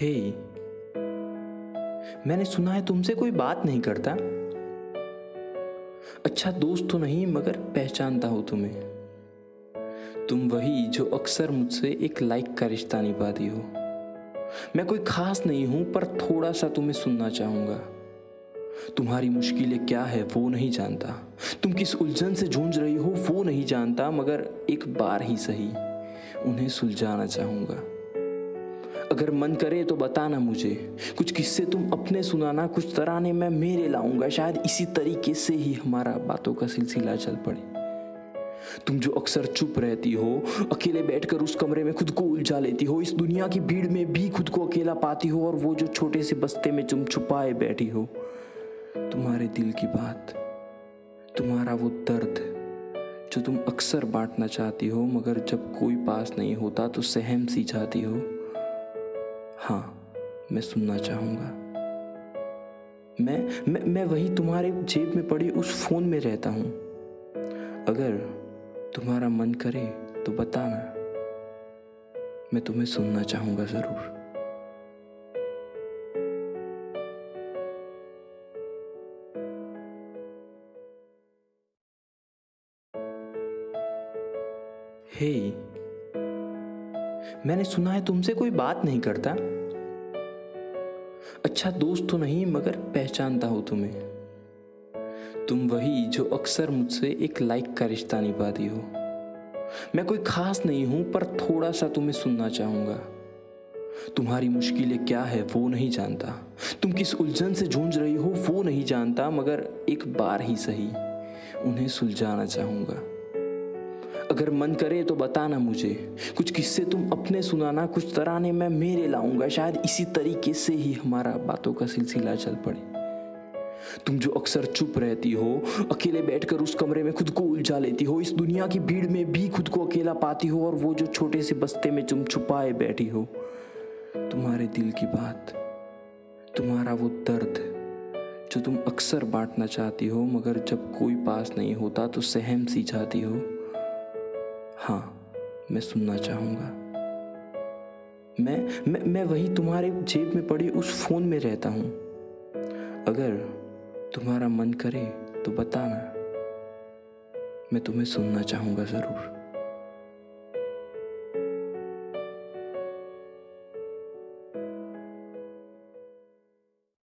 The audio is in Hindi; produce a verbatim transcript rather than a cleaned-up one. हे, मैंने सुना है तुमसे कोई बात नहीं करता। अच्छा दोस्त तो नहीं मगर पहचानता हो तुम्हें। तुम वही जो अक्सर मुझसे एक लाइक का रिश्ता निभाती हो। मैं कोई खास नहीं हूं पर थोड़ा सा तुम्हें सुनना चाहूंगा। तुम्हारी मुश्किलें क्या है वो नहीं जानता, तुम किस उलझन से जूझ रही हो वो नहीं जानता, मगर एक बार ही सही उन्हें सुलझाना चाहूंगा। अगर मन करे तो बताना मुझे, कुछ किस्से तुम अपने सुनाना, कुछ तराने मैं मेरे लाऊंगा, शायद इसी तरीके से ही हमारा बातों का सिलसिला चल पड़े। तुम जो अक्सर चुप रहती हो, अकेले बैठकर उस कमरे में खुद को उलझा लेती हो, इस दुनिया की भीड़ में भी खुद को अकेला पाती हो, और वो जो छोटे से बस्ते में तुम छुपाए बैठी हो, तुम्हारे दिल की बात, तुम्हारा वो दर्द जो तुम अक्सर बांटना चाहती हो, मगर जब कोई पास नहीं होता तो सहम सी जाती हो। हाँ, मैं सुनना चाहूँगा। मैं मैं मैं वही तुम्हारे जेब में पड़ी उस फ़ोन में रहता हूँ। अगर तुम्हारा मन करे तो बताना, मैं तुम्हें सुनना चाहूँगा ज़रूर। हे, मैंने सुना है तुमसे कोई बात नहीं करता। अच्छा दोस्त तो नहीं मगर पहचानता हो तुम्हें। तुम वही जो अक्सर मुझसे एक लाइक का रिश्ता निभाती हो। मैं कोई खास नहीं हूं पर थोड़ा सा तुम्हें सुनना चाहूंगा। तुम्हारी मुश्किलें क्या है वो नहीं जानता, तुम किस उलझन से जूझ रही हो वो नहीं जानता, मगर एक बार ही सही उन्हें सुलझाना चाहूंगा। अगर मन करे तो बताना मुझे, कुछ किस्से तुम अपने सुनाना, कुछ तराने मैं मेरे लाऊंगा, शायद इसी तरीके से ही हमारा बातों का सिलसिला चल पड़े। तुम जो अक्सर चुप रहती हो, अकेले बैठकर उस कमरे में खुद को उलझा लेती हो, इस दुनिया की भीड़ में भी खुद को अकेला पाती हो, और वो जो छोटे से बस्ते में तुम छुपाए बैठी हो, तुम्हारे दिल की बात, तुम्हारा वो दर्द जो तुम अक्सर बांटना चाहती हो, मगर जब कोई पास नहीं होता तो सहम सी जाती हो। हाँ, मैं सुनना चाहूँगा। मैं मैं मैं वही तुम्हारे जेब में पड़ी उस फ़ोन में रहता हूँ। अगर तुम्हारा मन करे तो बताना, मैं तुम्हें सुनना चाहूँगा ज़रूर।